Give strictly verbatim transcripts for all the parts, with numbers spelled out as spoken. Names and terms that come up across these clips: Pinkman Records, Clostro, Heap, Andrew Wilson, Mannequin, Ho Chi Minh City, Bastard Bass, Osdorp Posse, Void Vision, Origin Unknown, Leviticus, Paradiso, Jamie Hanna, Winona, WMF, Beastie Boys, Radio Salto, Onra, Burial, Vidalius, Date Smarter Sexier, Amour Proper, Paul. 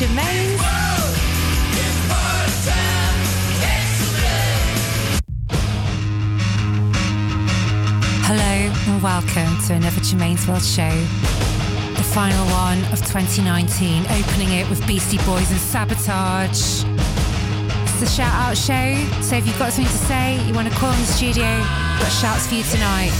Jermaine's World. Hello and welcome to another Jermaine's World show. The final one of twenty nineteen, opening it with Beastie Boys and Sabotage. It's the shout out show, so if you've got something to say, you want to call in the studio, we've got shouts for you tonight.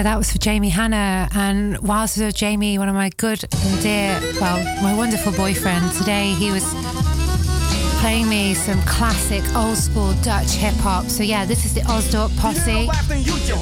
So that was for Jamie Hanna, and whilst with Jamie, one of my good and dear, well, my wonderful boyfriend, today he was playing me some classic old school Dutch hip hop. So yeah, this is the Osdorp Posse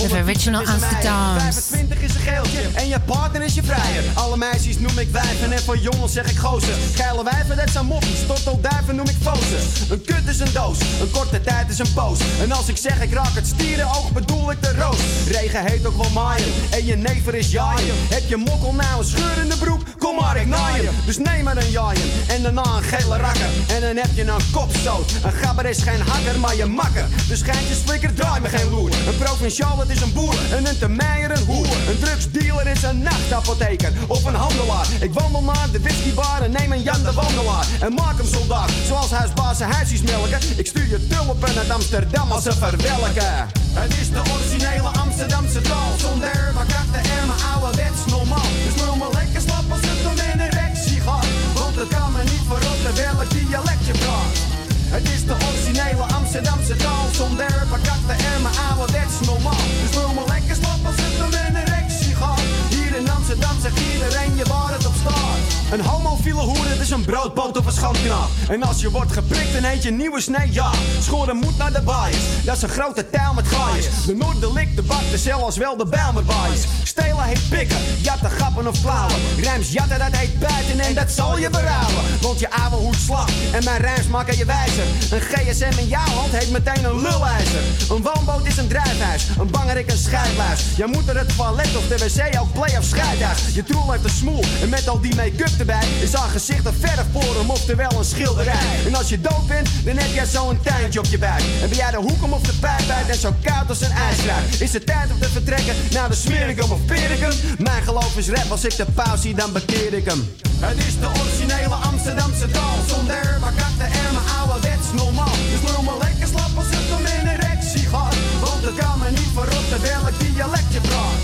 of Original Amsterdams. Is een geeltje en je partner is je vrijer. Alle meisjes noem ik wijven en voor jongens zeg ik gozer. Geile wijven, dat zijn moppies, tot ook duiven noem ik fozen. Een kut is een doos, een korte tijd is een poos. En als ik zeg ik raak het stierenoog, bedoel ik de roos. Regen heet ook wel maaien en je never is jaaien. Heb je mokkel nou een scheurende broek, kom maar ik naaien. Dus neem maar een jaaien en daarna een gele rakker. En dan heb je een kopstoot. Een gabber is geen hakker, maar je makker. Dus geintjes flikker, draai me geen loer. Een provinciaal, dat is een boer en een termeijer een hoer. Een drugsdealer is een nachtapotheker of een handelaar. Ik wandel naar de whiskybar en neem een Jan de Wandelaar. En maak hem soldaat, zoals huisbaas en huisjes melken. Ik stuur je tulpen uit Amsterdam als ze verwelken. Het is de originele Amsterdamse taal. Zonder vakakten en mijn ouderwets normaal. Dus noem maar lekker slap als het om in een rectie gaat. Want het kan me niet verrotten welk dialect je praat. Het is de originele Amsterdamse taal. Zonder vakakten en mijn ouderwets normaal. Dus noem maar lekker slap als het om in een in Amsterdam zegt iedereen je waar het op staat. Een homofiele hoer, het is een broodboot of een schandknaap. En als je wordt geprikt en eet je nieuwe snee, ja. Schoren moet naar de baaiers, dat is een grote taal met gaaiers. De Noord, de Lik, de Bak, de Cel als wel de Bijl met baaiers. Stelen heet pikken, jatten, grappen. klappen of klauwen. Rijms jatten, dat heet buiten en dat zal je berouwen. Want je ouwe slaat en mijn rijms maken je wijzer. Een G S M in jouw hand heet meteen een lulijzer. Een woonboot is een drijfhuis, een bangerik een scheidluis. Je moet er het toilet of de wc ook play of scheidhuis. Je troel heeft een smoel en met al die make-up erbij is haar gezicht een verfporum, oftewel een schilderij. En als je dood bent, dan heb jij zo'n tuintje op je buik. En ben jij de hoek om of de pijp uit en zo koud als een ijskruid. Is het tijd om te vertrekken? Nou, dan smeer ik hem of peer ik hem. Mijn geloof is rap, als ik de pauze zie, dan bekeer ik hem. Het is de originele Amsterdamse taal. Zonder bakakte en mijn ouderwets normaal. Dus loop maar lekker slap als het om in een erectie gaat. Want het kan me niet verrotten welk dialect je praat.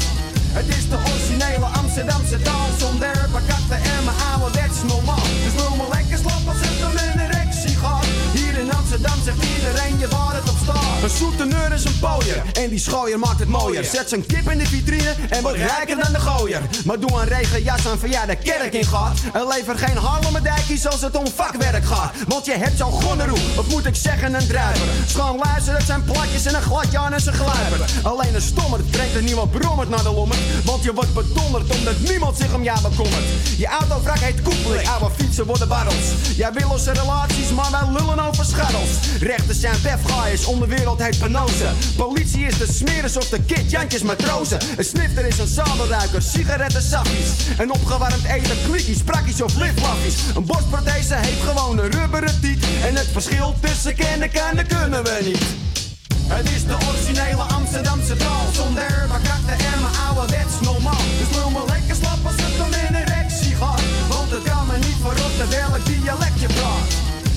Het is de originele Amsterdamse taal. Zonder bakakte en mijn ouderwets normaal. Dus loop maar lekker slap als het om in een erectie gaat. Hier in Amsterdam zegt iedereen je waar het op staat. Een soeteneur is een pooier en die schooier maakt het mooier. Zet zijn kip in de vitrine en wordt rijker dan de gooier. Maar doe een regenjas aan van jij de kerk in gaat. En lever geen Harlemmerdijkies als het om vakwerk gaat. Want je hebt zo'n gonneroe, of moet ik zeggen een druiver. Schoon luister, het zijn platjes en een gladje aan en zijn gluiper. Alleen een stommer trekt er niemand brommert naar de lommer. Want je wordt bedonderd omdat niemand zich om jou bekommert. Je autovrak heet koepeling, oude fietsen worden barrels. Jij wil onze relaties, maar wij lullen over scharrels. Rechters zijn wefgaaiers, om de wereld heet panozen. Politie is de smeres of de kitjantjes matrozen. Een snifter is een sabelruiker, sigaretten sappies. Een opgewarmd eten, klikkies, prakkies of lipplaffies. Een borstprothese heeft gewoon een rubberen tiet. En het verschil tussen kennen kan, dat kunnen we niet. Het is de originele Amsterdamse taal. Zonder bakakte en mijn ouderwets normaal. Dus lul me lekker slap als het om in een erectie gaat. Want het kan me niet verrotten welk dialect je praat.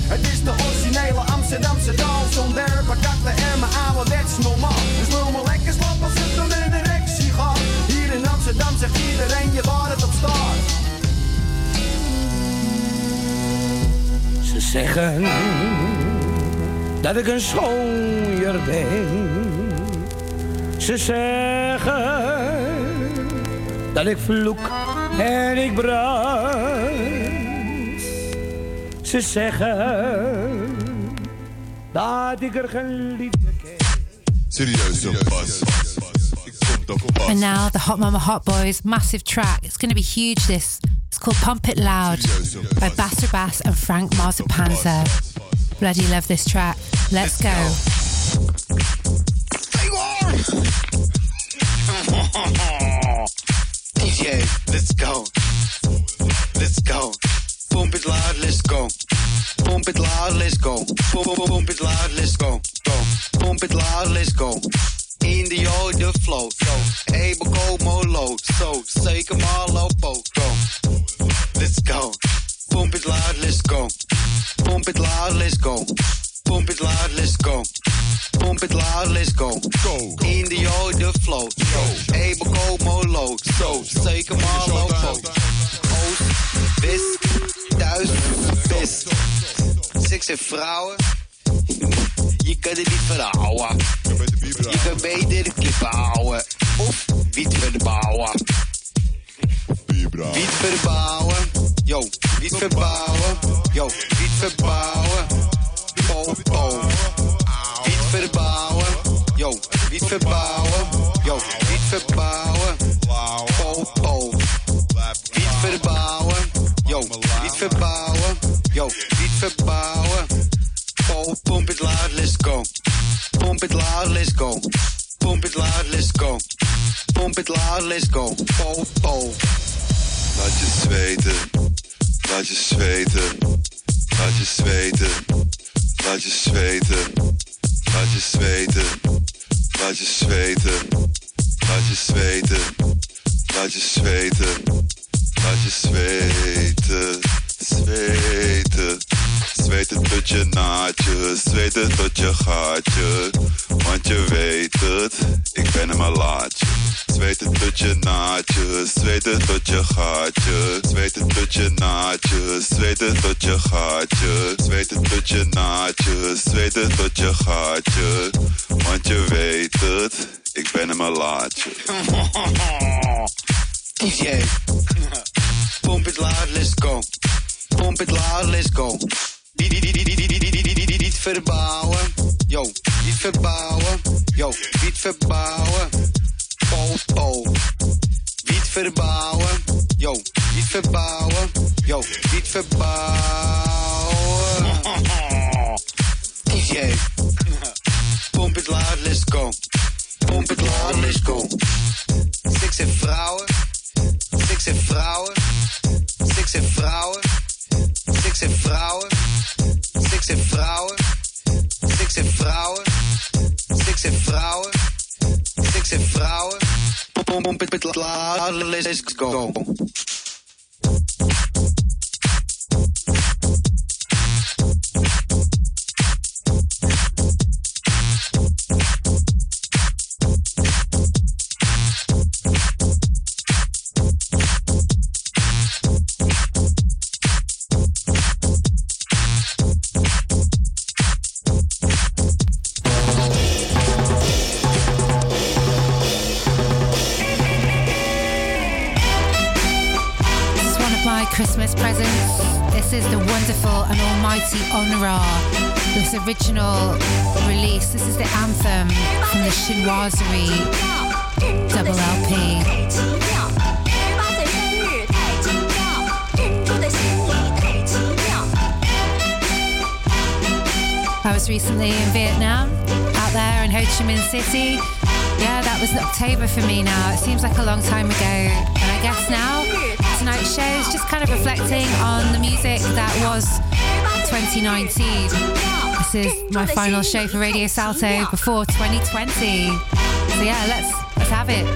Het is de originele Amsterdamse taal. Zonder bakakte en mijn ouderwets normaal. Dus lul me lekker slap als het om in een erectie gaat. Hier in Amsterdam zegt iedereen je waar het op staat. Ze zeggen dat ik een schooier ben. Ze zeggen dat ik vloek en ik brand. Ze zeggen dat ik er geen liefde ken. Serieuze pas. And now the Hot Mama Hot Boys, massive track. It's going to be huge this. It's called Pump It Loud by Bastard Bass and Frank Marzapanza. Bloody love this track. Let's, Let's go. Yeah, let's go. Let's go. Pump it loud, let's go. Pump it loud, let's go. Pump it loud, let's go. Go. Pump it loud, let's go. In the older flow, go. Able go molo, so take 'em all up, go. Let's go. Pump it loud, let's go. Pump it loud, let's go. Pump it loud, let's go. Pump it loud, let's go. Go. In the older flow. Go. Able go molo. So take 'em all over. Oost, west, thuis, best. Seks en vrouwen. Je kan het niet verhouden. Je kan beter de klippen houden. Of wiet verbouwen. Wiet verbouwen. Yo, wiet verbouwen. Yo, wiet verbouwen. Po, po. Wiet verbouwen, yo, wiet verbouwen, yo, wiet verbouwen, po, po. Wiet verbouwen, yo, wiet verbouwen, yo, wiet verbouwen, po. Pump it loud, let's go. Pump it loud, let's go. Pump it loud, let's go. Pump it loud, let's go. Po, po. Laat je zweten, laat je zweten, laat je zweten. Laat je zweten, laat je zweten, laat je zweten, laat je zweten, laat je zweten, laat je zweten, zweten, zweten tot je naadje, zweten tot je gaatje, want je weet het, ik ben een malaatje. Zweten tot je naadje, zweten tot je gaatje, zweten tot je naadje, zweten tot je gaatje, zweten tot je naadje, zweten tot je gaatje, want je weet het, ik ben een malaatje. Yeah. Pump it loud, let's go. Pump it loud, let's go. Niet verbouwen, yo, niet verbouwen, yo, niet verbouwen. Po, po. Wiet verbouwen, Yo, niet verbouwen. Yo, niet verbouwen. Yeah. Pomp het laat, let's go. Pomp het laat, let's go. Seks en vrouwen. Seks en vrouwen. Seks en vrouwen. Seks en vrouwen. Seks en vrouwen. Seks en vrouwen. Seks en vrouwen. Seks en vrouwen. Pomp het laat, let's go. Christmas presents. This is the wonderful and almighty Onra. This original release. This is the anthem from the Chinoiserie double L P. I was recently in Vietnam, out there in Ho Chi Minh City. Yeah, that was October for me now. It seems like a long time ago. And I guess now, tonight's show is just kind of reflecting on the music that was twenty nineteen. This is my final show for Radio Salto before twenty twenty. So yeah, let's let's have it.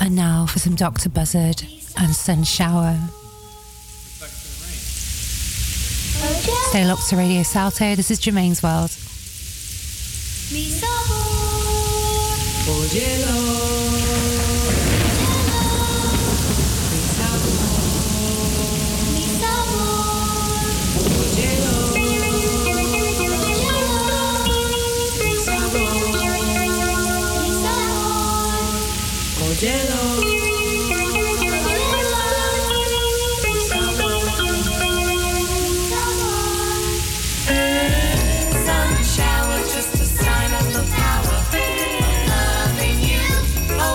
And now for some Doctor Buzzard and Sun Shower. Stay locked to Radio Salto. This is Jermaine's World. Sun shower, just a sign of the power of loving you.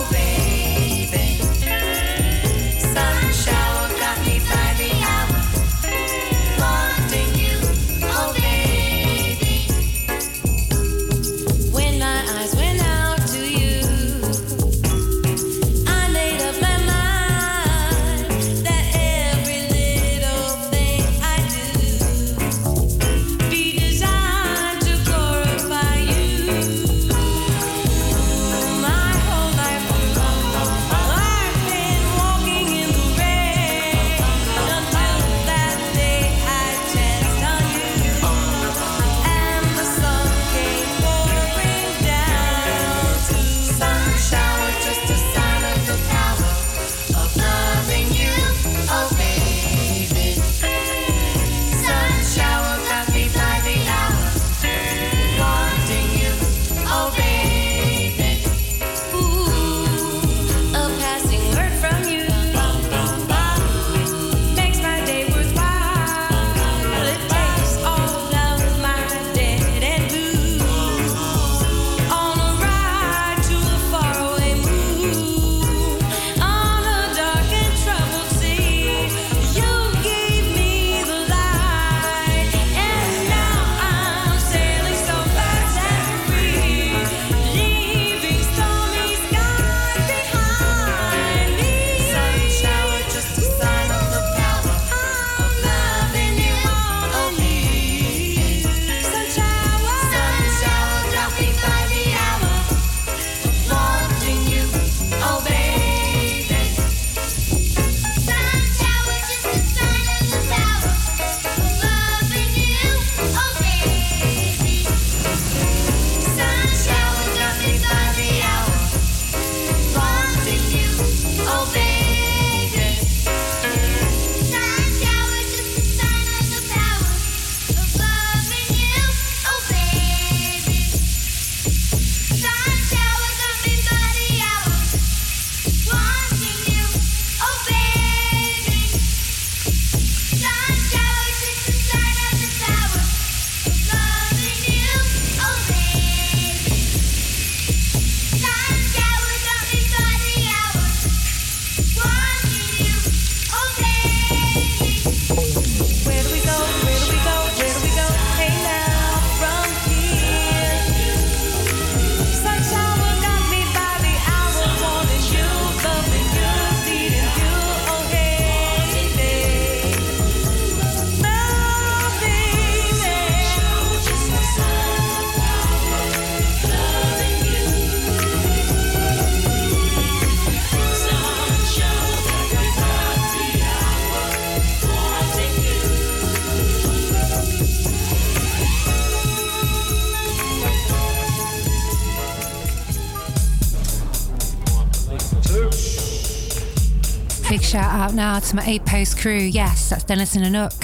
big shout out now to my eight post crew. Yes, that's Dennison and Anouk.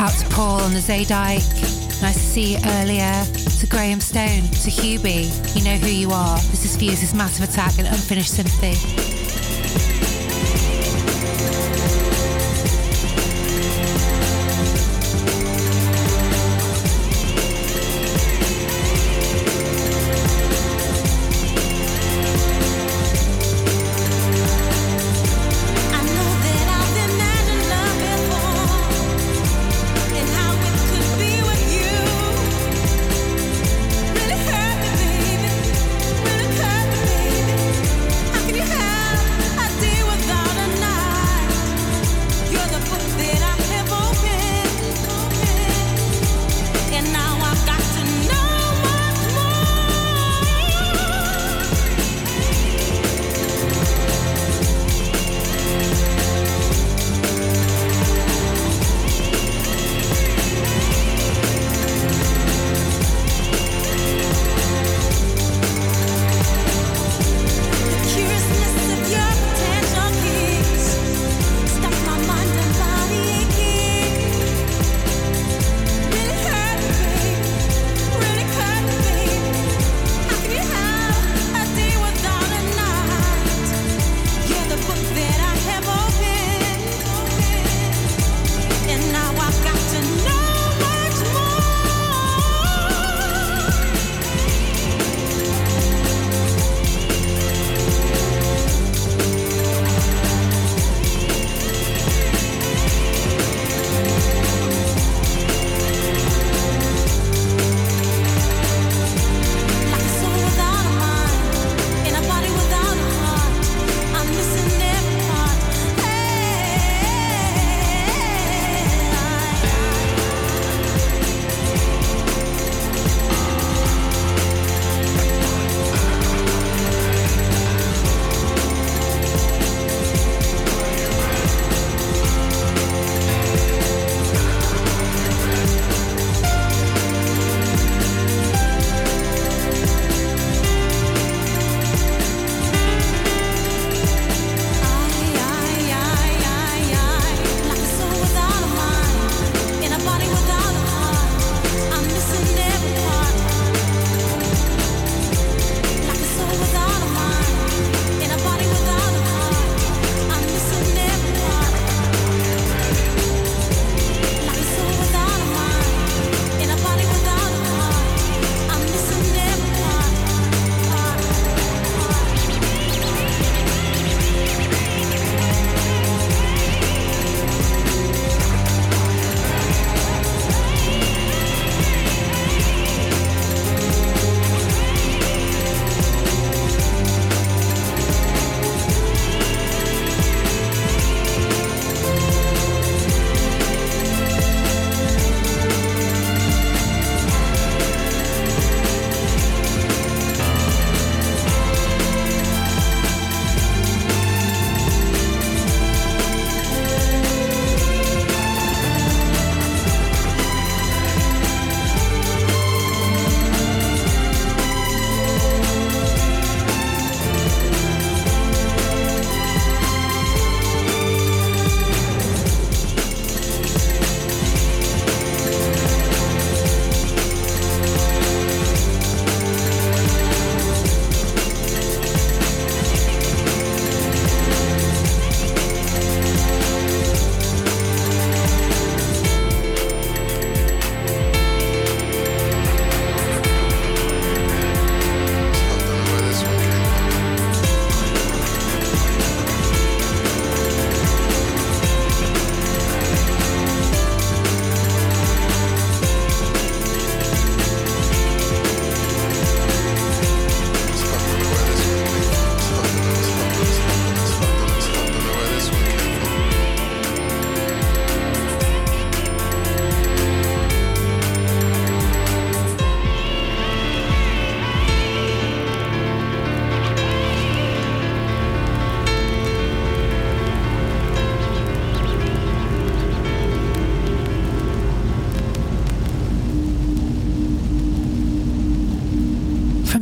Out to Paul and the Zaydike. Nice to see you earlier. To Graham Stone, to Hubie. You know who you are. This is for you, this is Massive Attack and Unfinished Sympathy.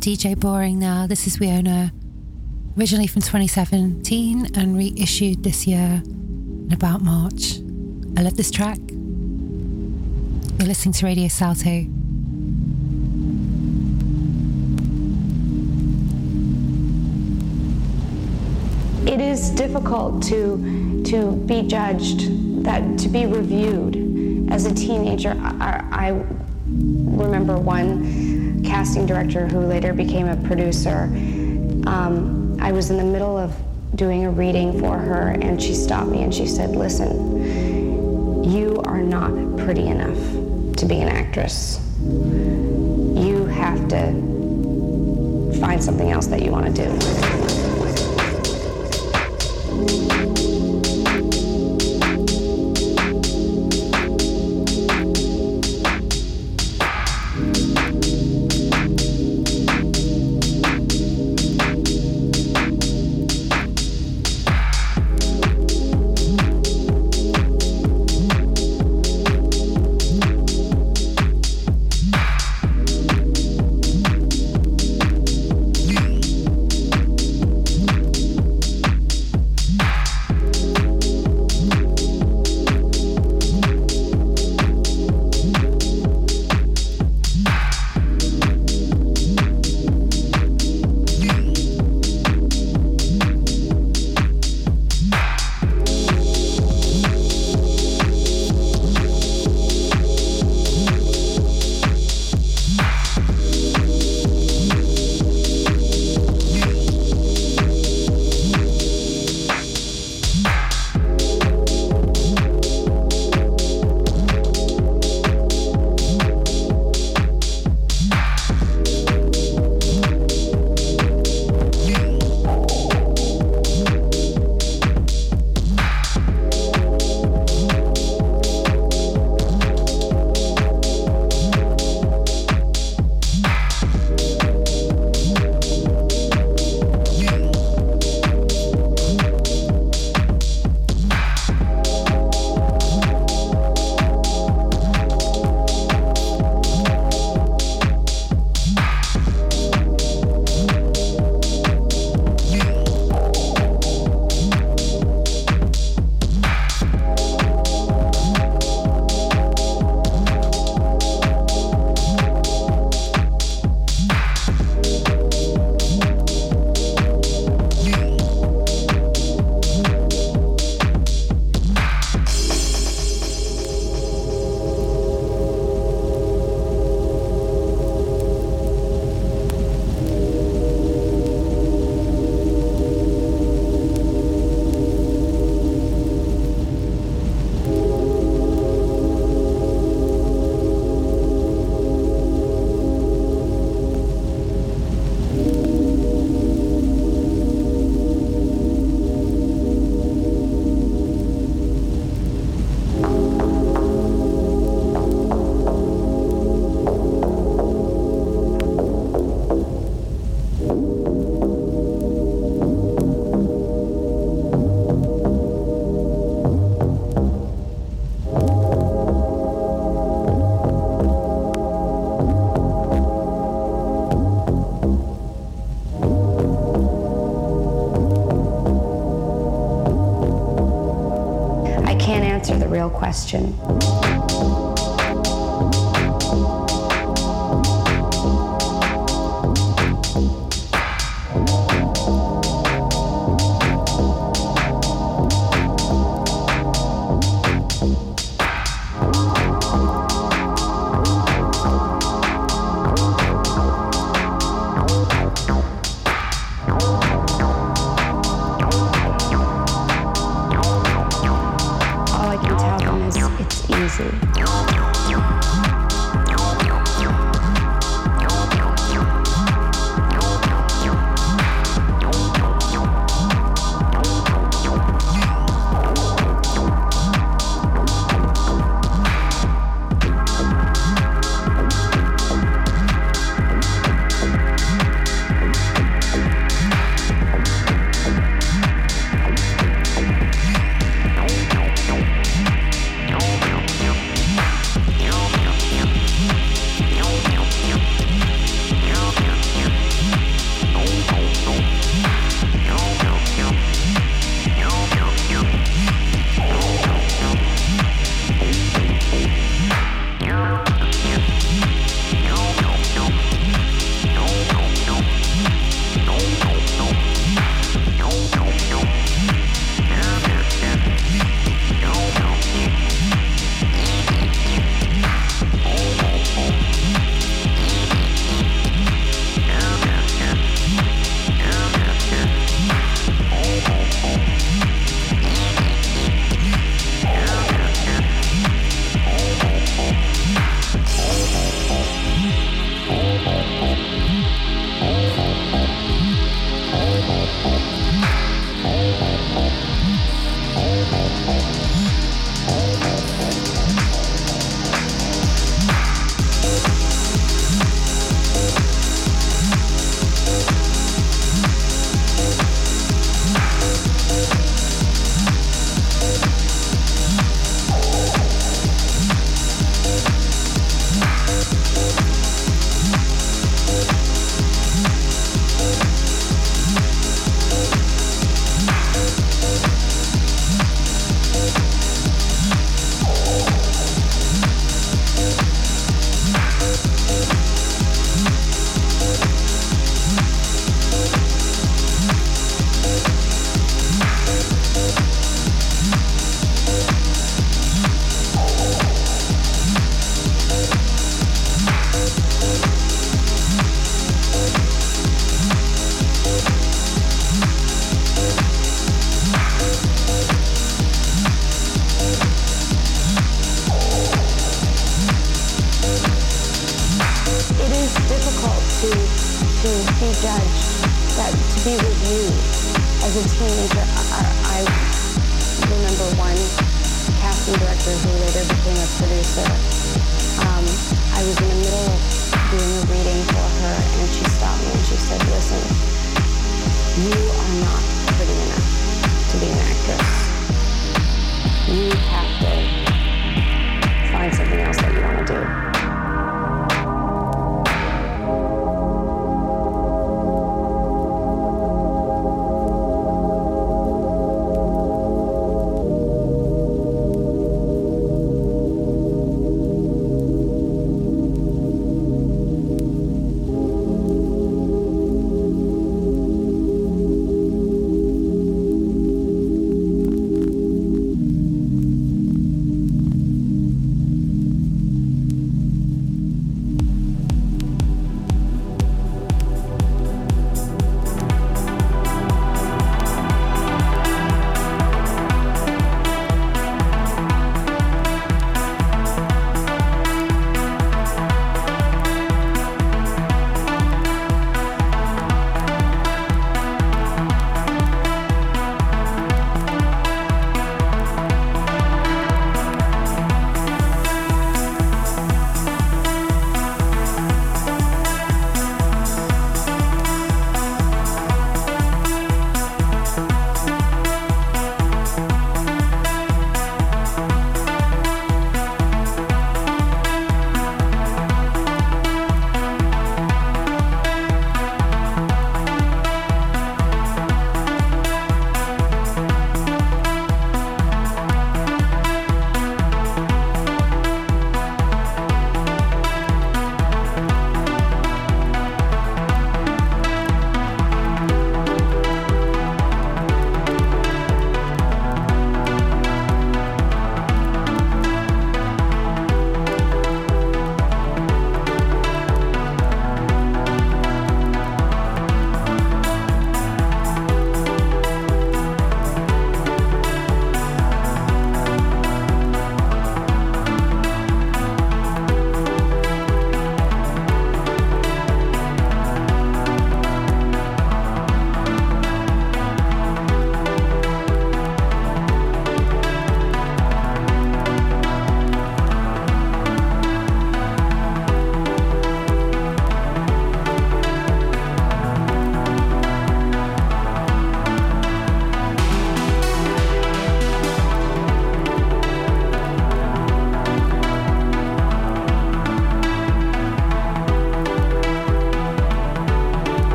D J Boring now, this is Winona. originally from twenty seventeen and reissued this year in about March. I love this track. You're listening to Radio Salto. It is difficult to to be judged, that to be reviewed. As a teenager, I, I remember one casting director who later became a producer. Um, I was in the middle of doing a reading for her, and she stopped me and she said, "Listen, you are not pretty enough to be an actress. You have to find something else that you want to do." Question.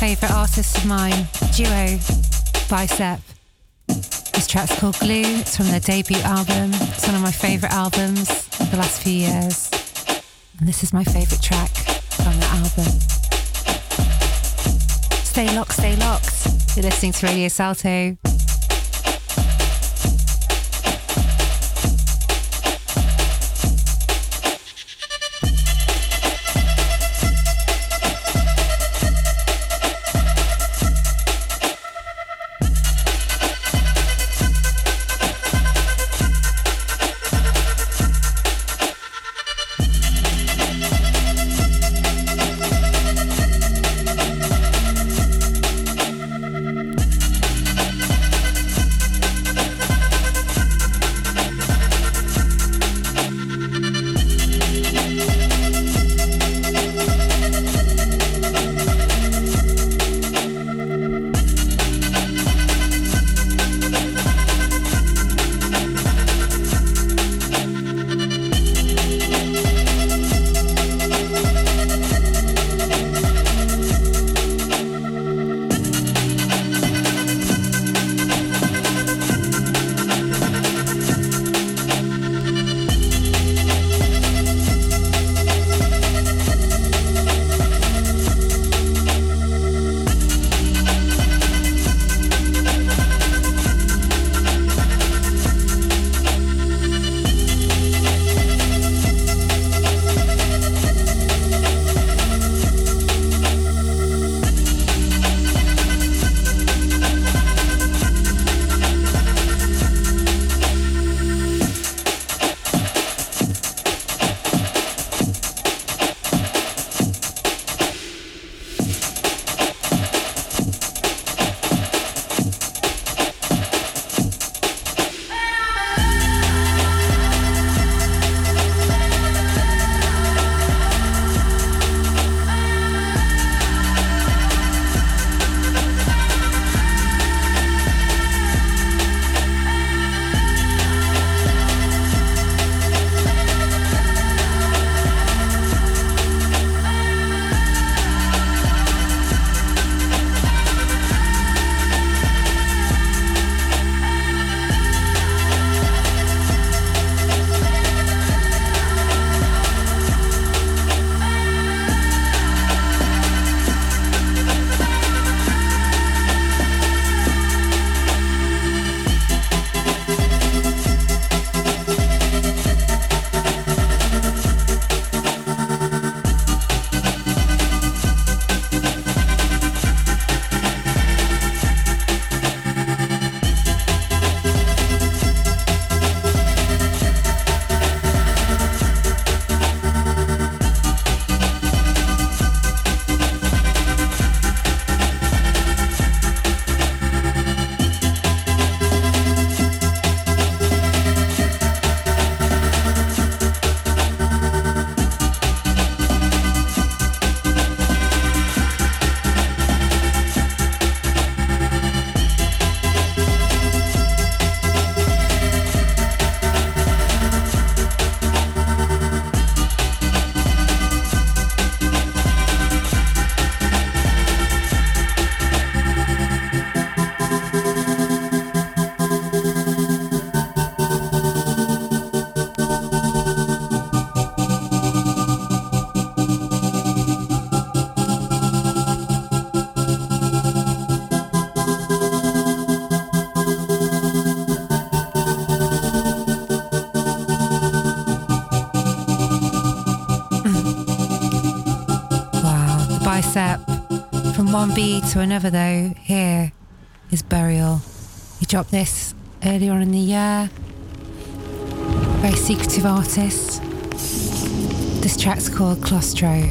favourite artist of mine, Duo Bicep. This track's called Glue. It's from their debut album. It's one of my favourite albums of the last few years. And this is my favourite track from the album. Stay locked, stay locked. You're listening to Radio Salto. One B to another though, here is Burial. He dropped this earlier on in the year. Very secretive artist. This track's called Clostro.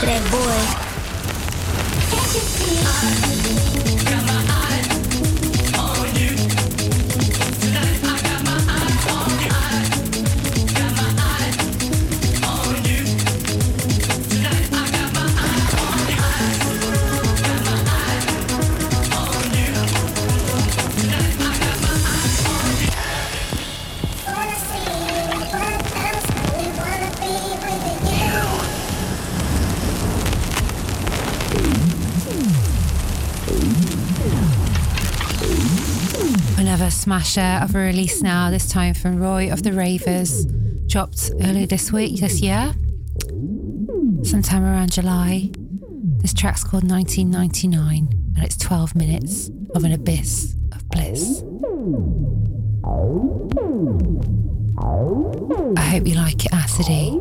to that boy. Smasher of a release now, this time from Roy of the Ravers, dropped earlier this week, this year, sometime around July. This track's called nineteen ninety-nine and it's twelve minutes of an abyss of bliss. I hope you like it, acidy.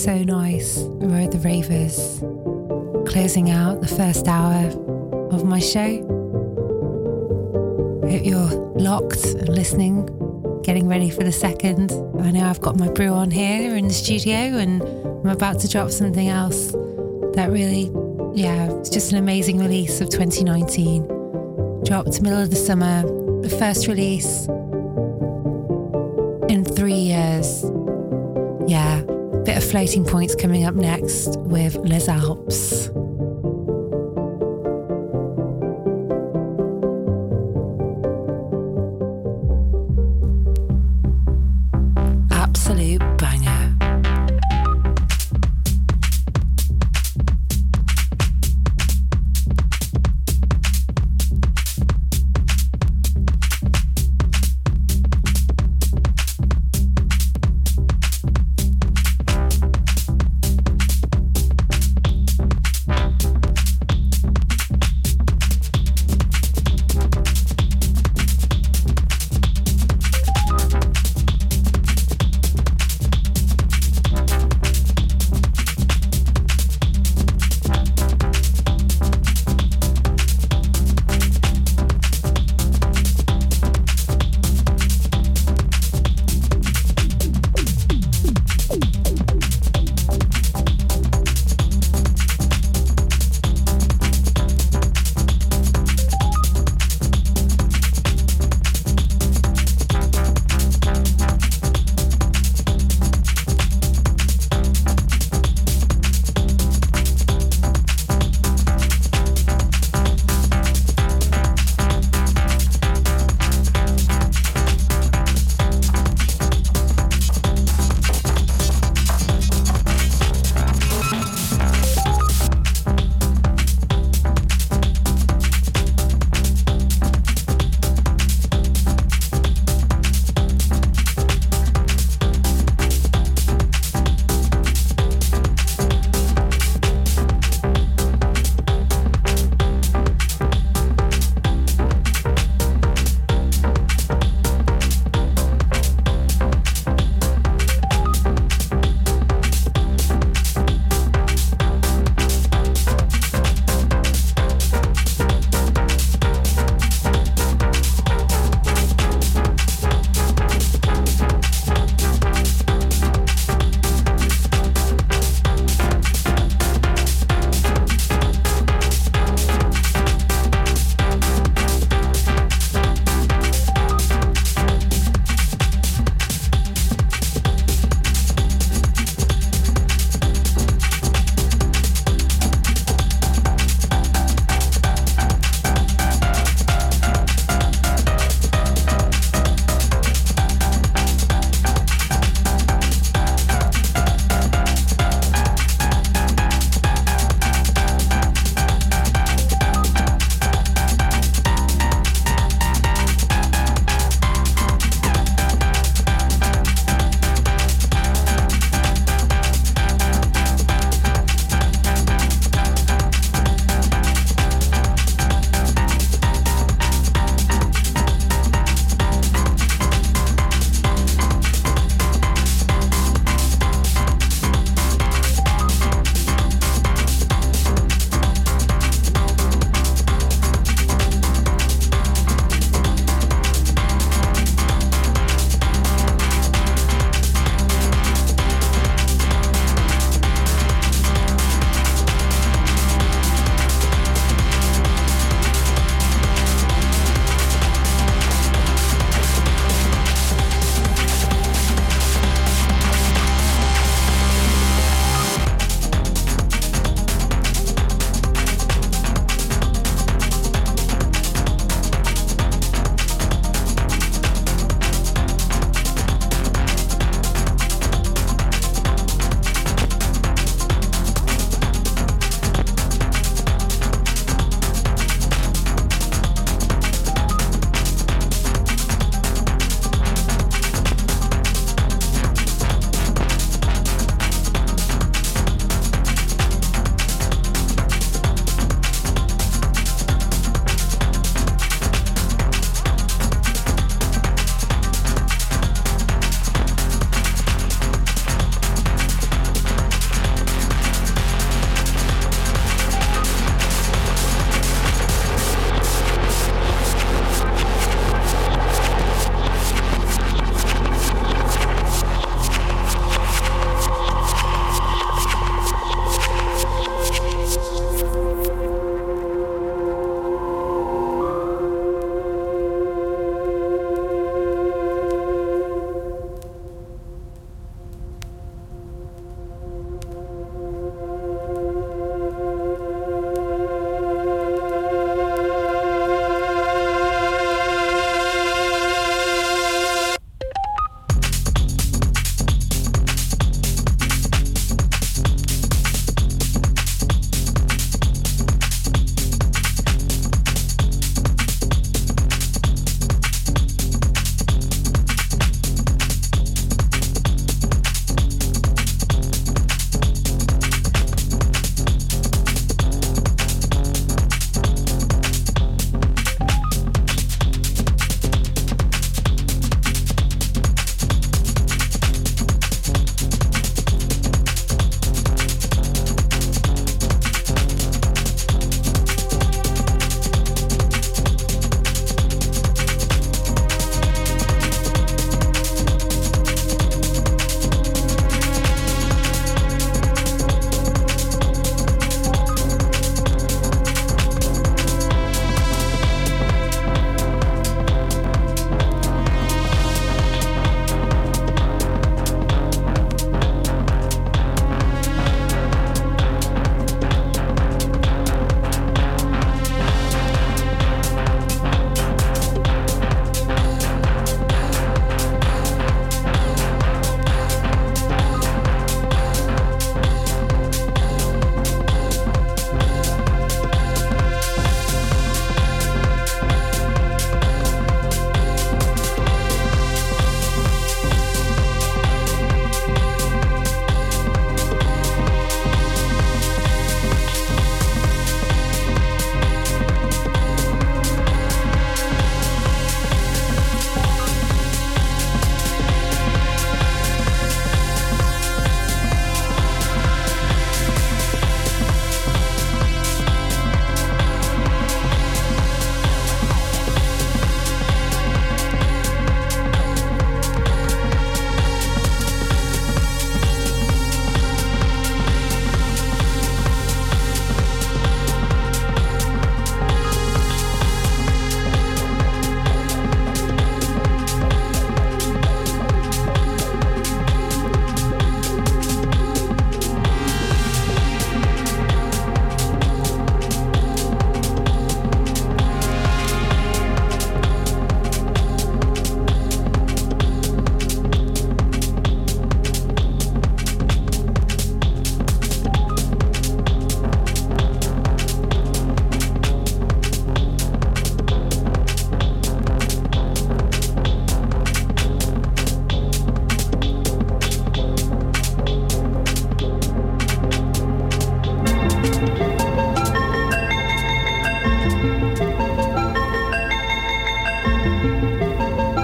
So Nice, Roy of the Ravers, closing out the first hour of my show. Hope you're locked and listening, getting ready for the second. I know I've got my brew on here in the studio and I'm about to drop something else that really, yeah, it's just an amazing release of twenty nineteen. Dropped middle of the summer, the first release in three years. Yeah, bit of Floating Points coming up next with Les Alpes.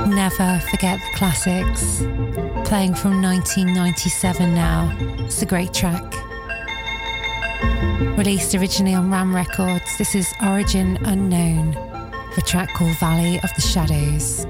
Never forget the classics. Playing from nineteen ninety-seven now. It's a great track. Released originally on Ram Records, this is Origin Unknown, for a track called Valley of the Shadows.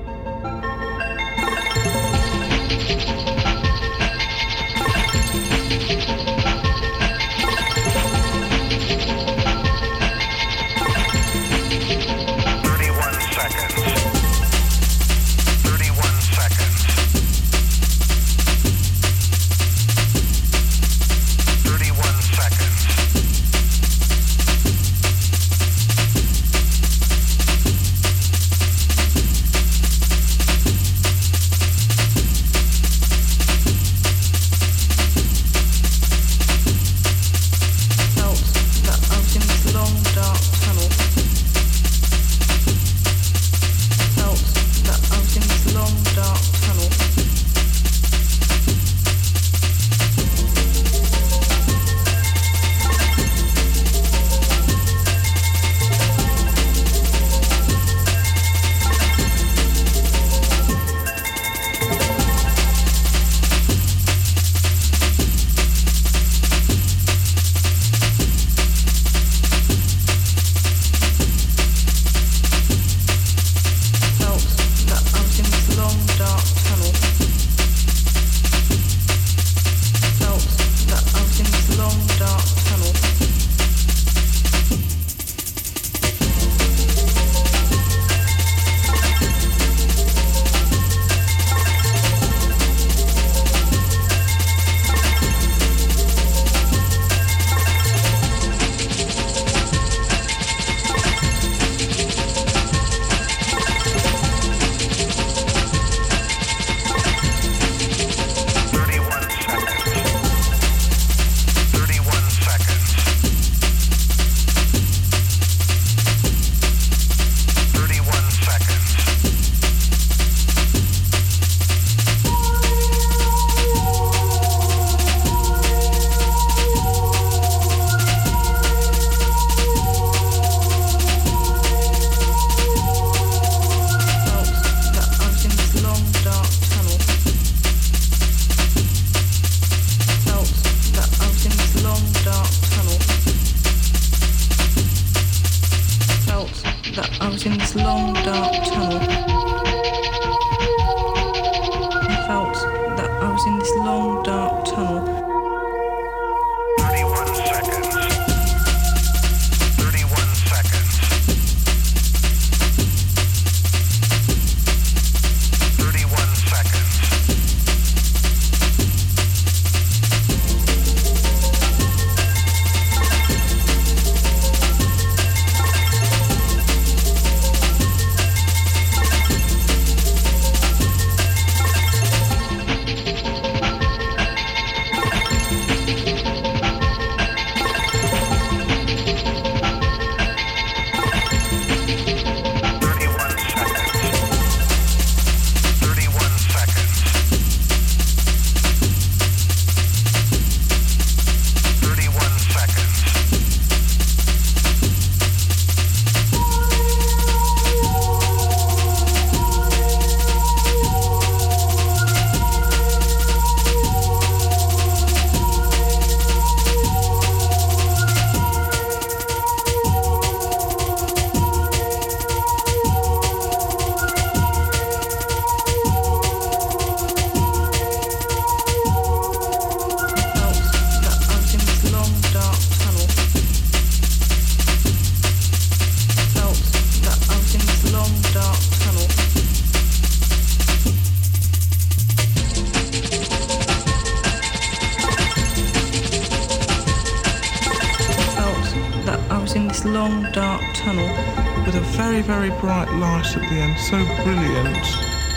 Very bright light at the end, so brilliant.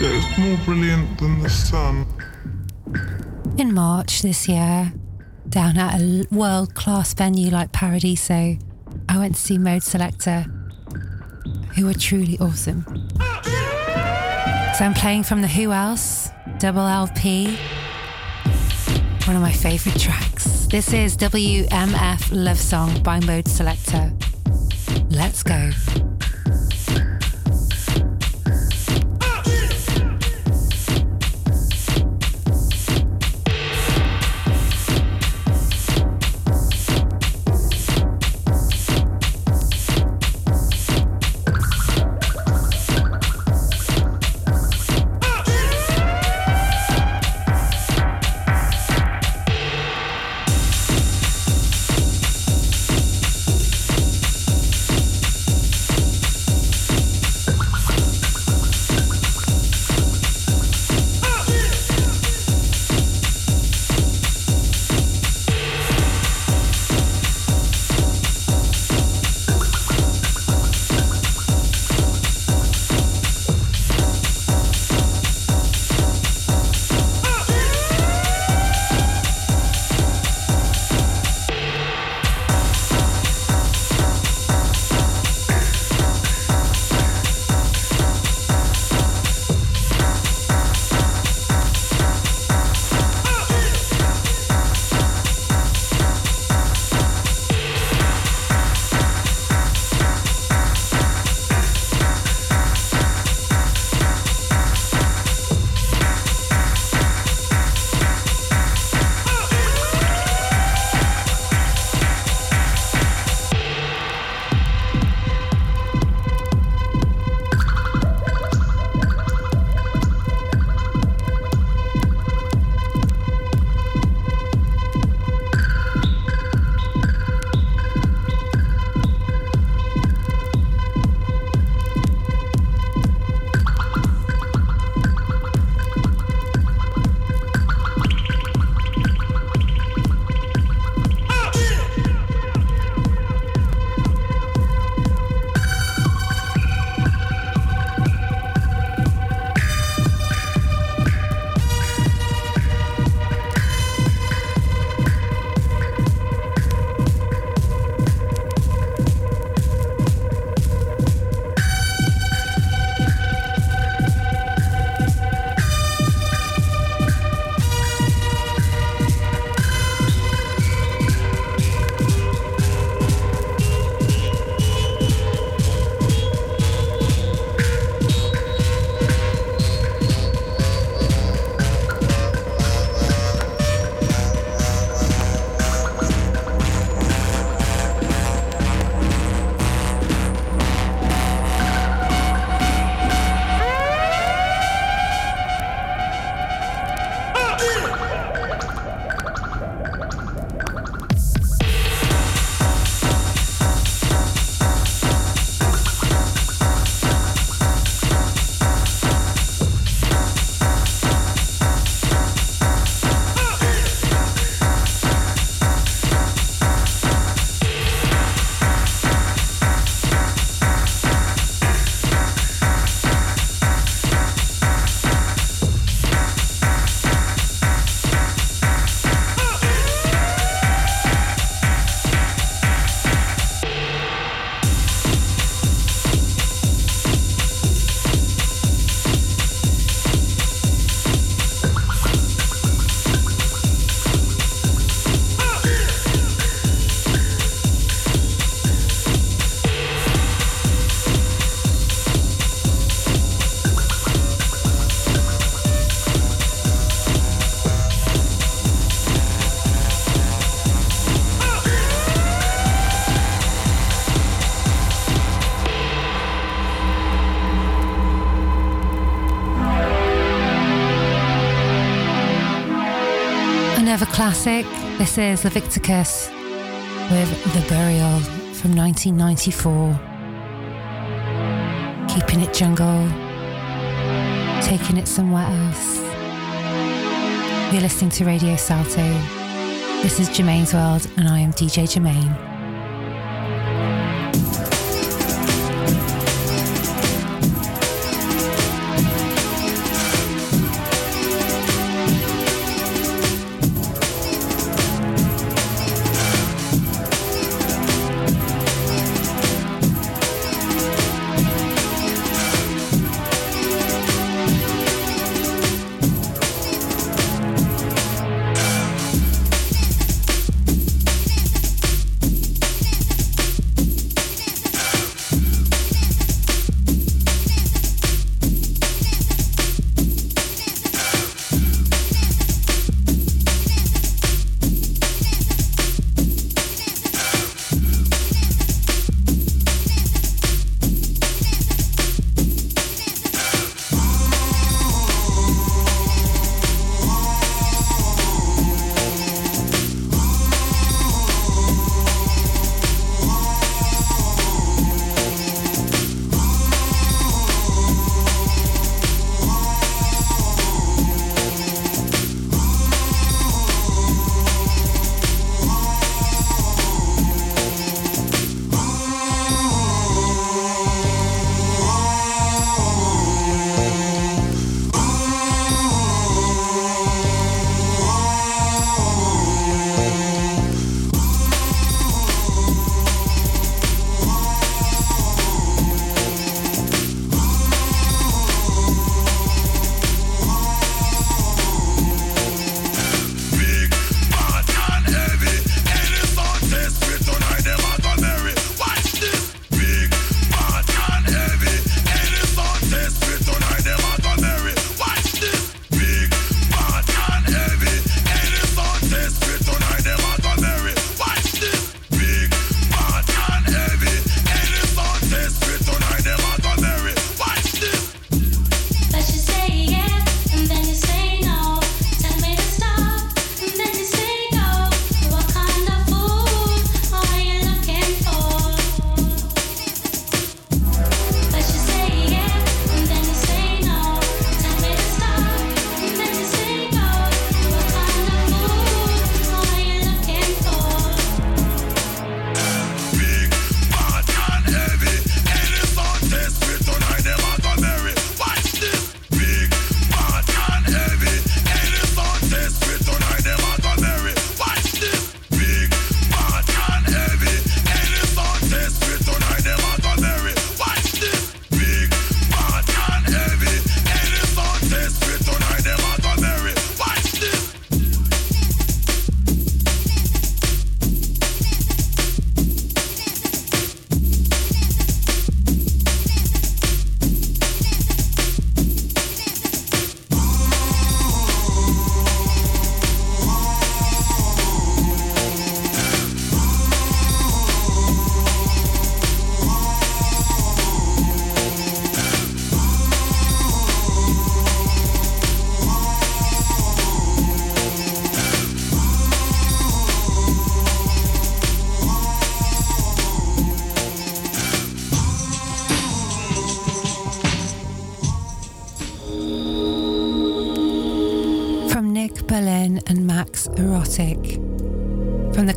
It was more brilliant than the sun. In March this year, down at a world-class venue like Paradiso, I went to see Modeselektor, who were truly awesome. So I'm playing from the Who Else, double L P, one of my favourite tracks. This is W M F Love Song by Modeselektor. Let's go. of a classic. This is Leviticus with The Burial from nineteen ninety-four. Keeping it jungle, taking it somewhere else. You're listening to Radio Salto. This is Jermaine's World and I am D J Jermaine.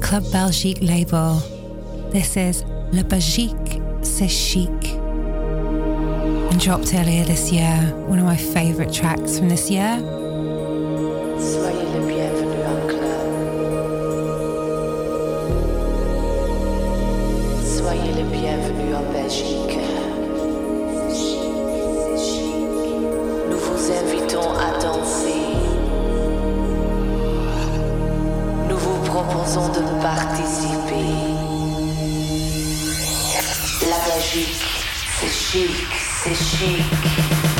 Club Belgique label. This is Le Belgique, c'est chic. And dropped earlier this year, one of my favourite tracks from this year. Soyez le bienvenu en club. Soyez le bienvenu en Belgique. Nous vous invitons à danser. Proposons de participer. La Belgique, c'est chic, c'est chic. C'est chic, c'est chic.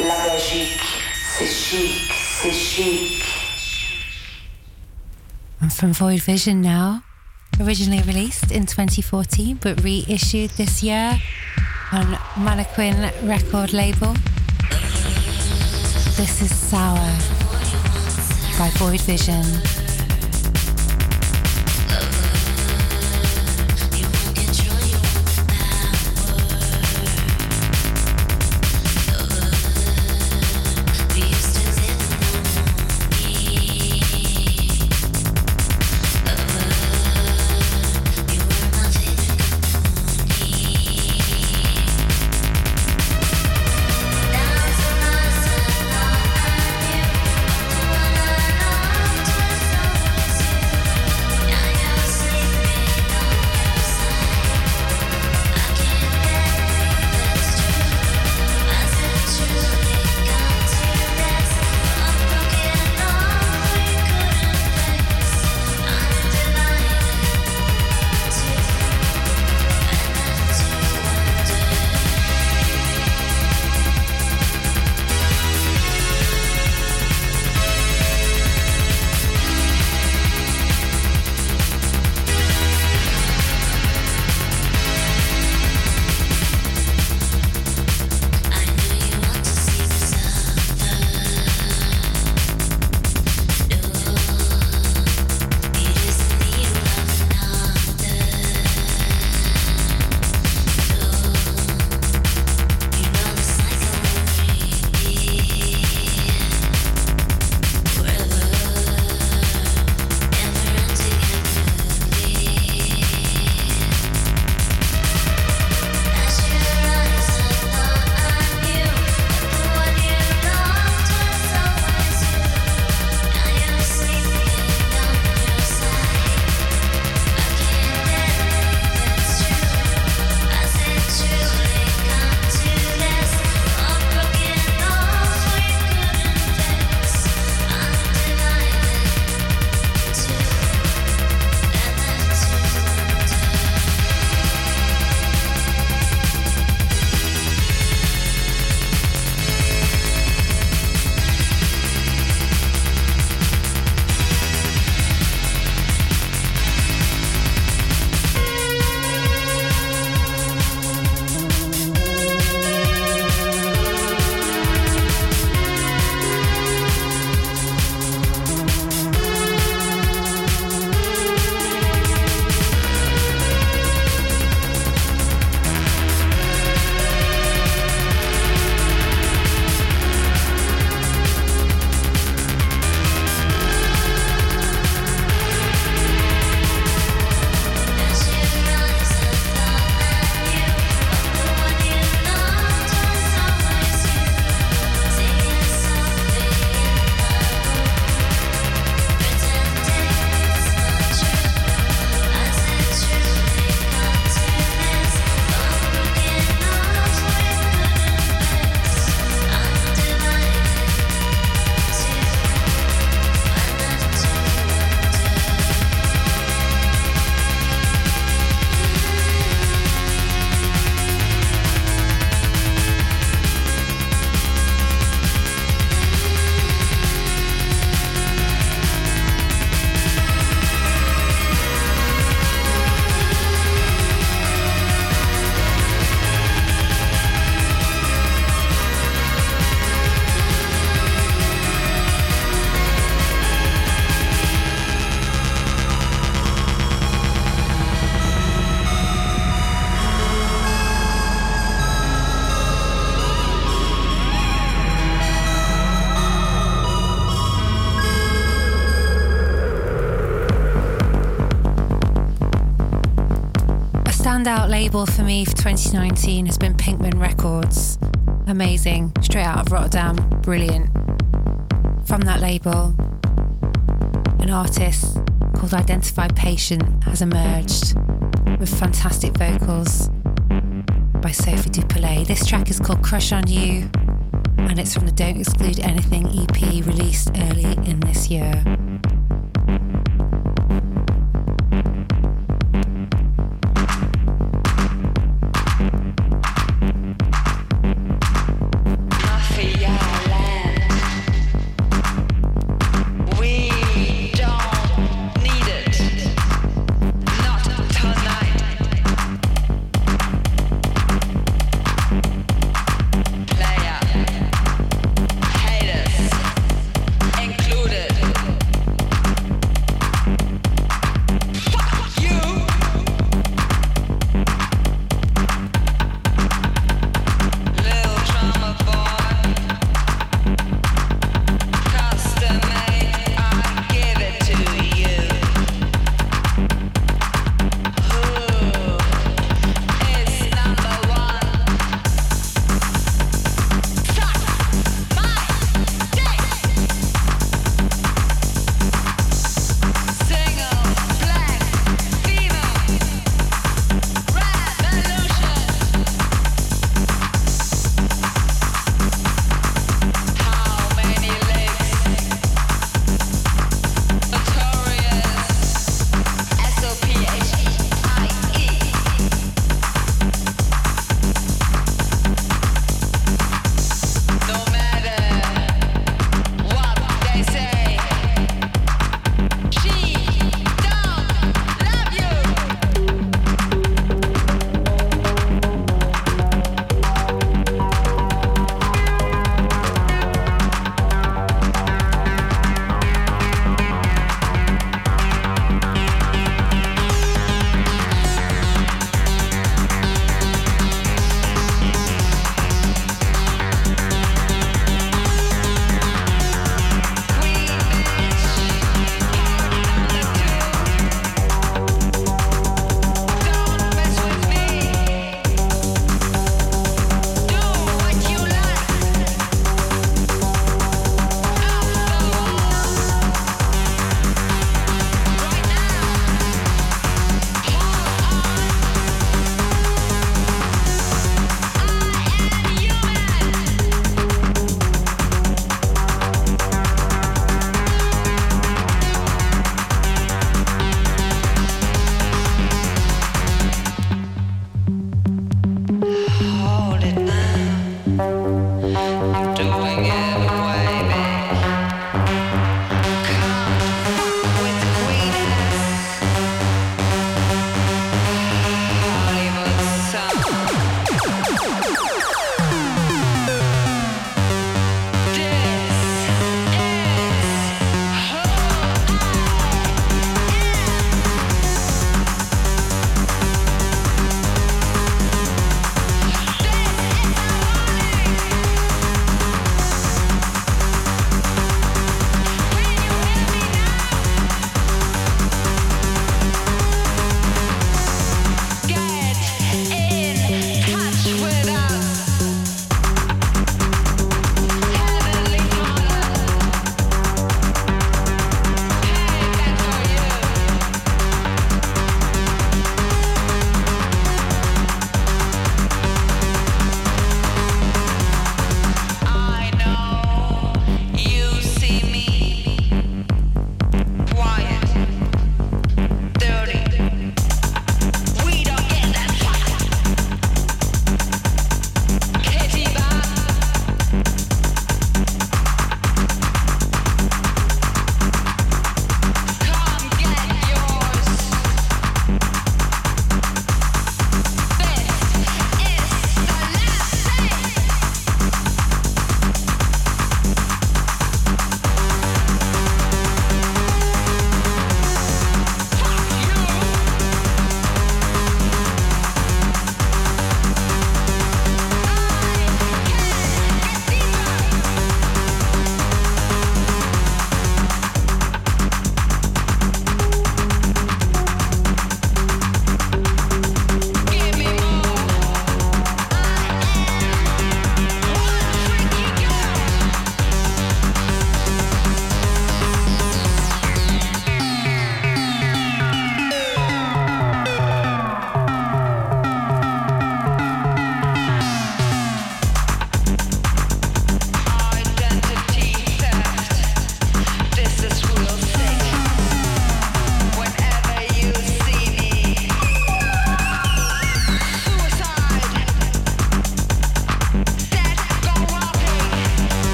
la Belgique, c'est chic, c'est chic. I'm from Void Vision now. Originally released in twenty fourteen, but reissued this year on Mannequin record label. This is Sour by Void Vision. Standout label for me for twenty nineteen has been Pinkman Records. Amazing, straight out of Rotterdam, brilliant. From that label, an artist called Identified Patient has emerged with fantastic vocals by Sophie Dupollet. This track is called Crush on You, and it's from the Don't Exclude Anything E P released early in this year. Yeah.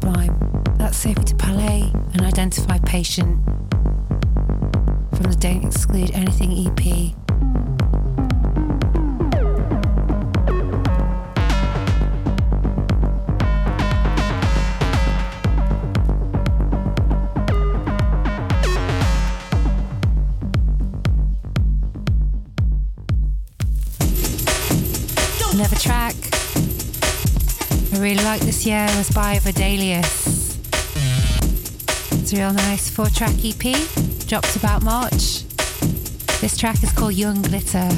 sublime, that's safer to parlay and identify patient from the Don't Exclude Anything E P. Another track I really liked this year was by Vidalius. It's a real nice four track E P, dropped about March. This track is called Young Glitter.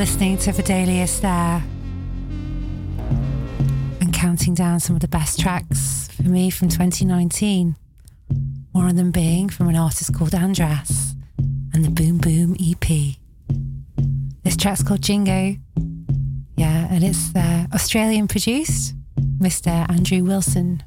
listening to Vidalius there. And counting down some of the best tracks for me from twenty nineteen. One of them being from an artist called Andras and the Boom Boom E P. This track's called Jingo. Yeah, and it's uh, Australian produced, Mister Andrew Wilson.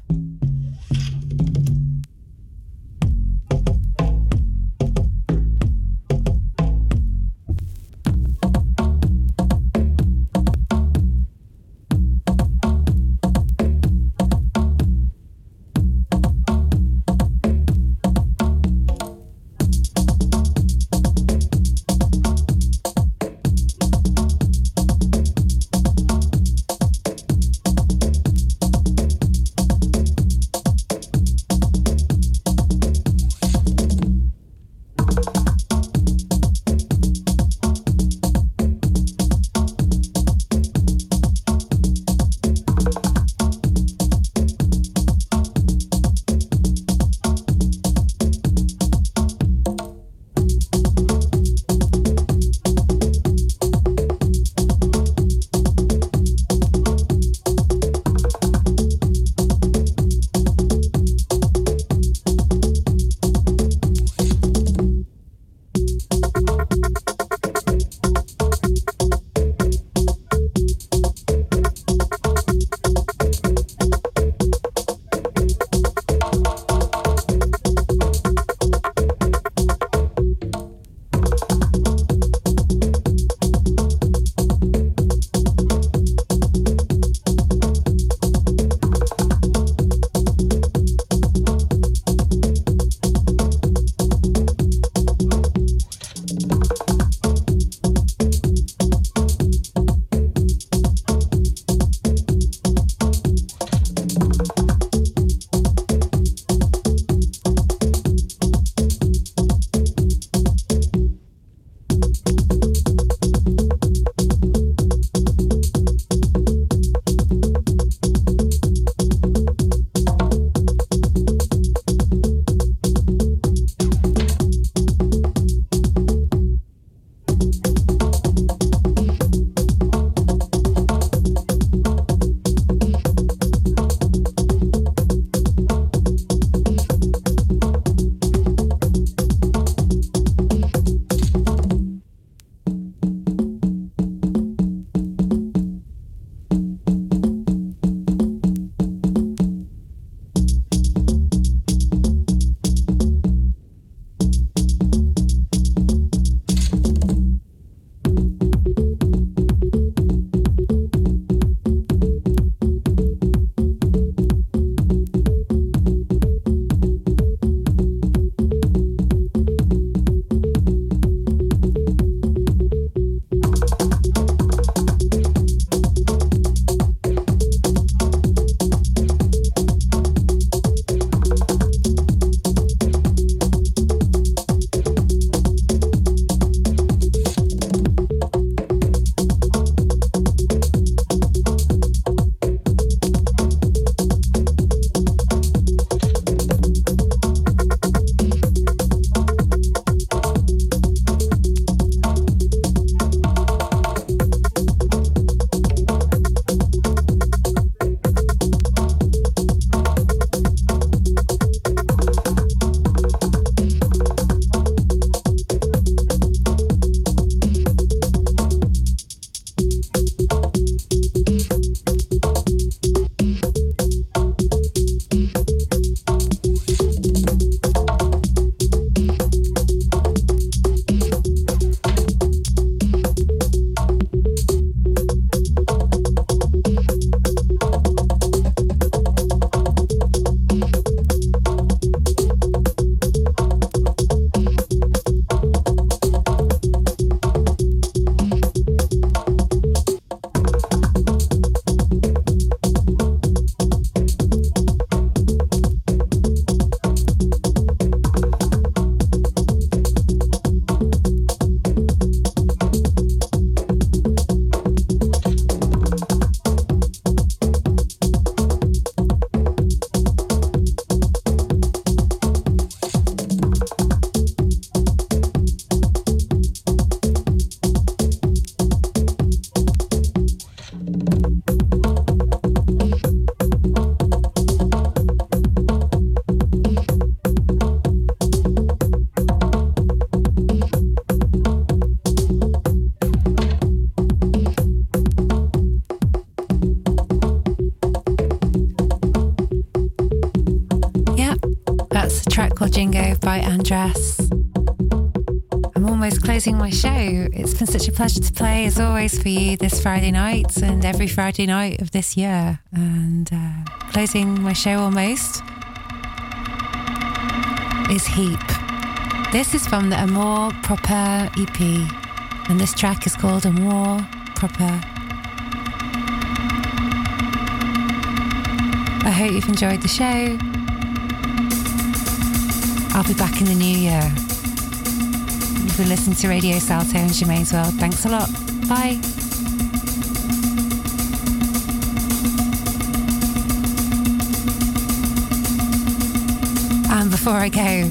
by Andras. I'm almost closing my show. It's been such a pleasure to play, as always, for you this Friday night and every Friday night of this year. And uh, closing my show almost is Heap. This is from the Amour Proper E P, and this track is called Amour Proper. I hope you've enjoyed the show. I'll be back in the new year. If you listen to Radio Salto and Jermaine's World, thanks a lot. Bye. And before I go,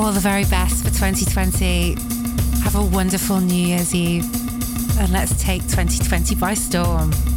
all the very best for twenty twenty. Have a wonderful New Year's Eve, and let's take twenty twenty by storm.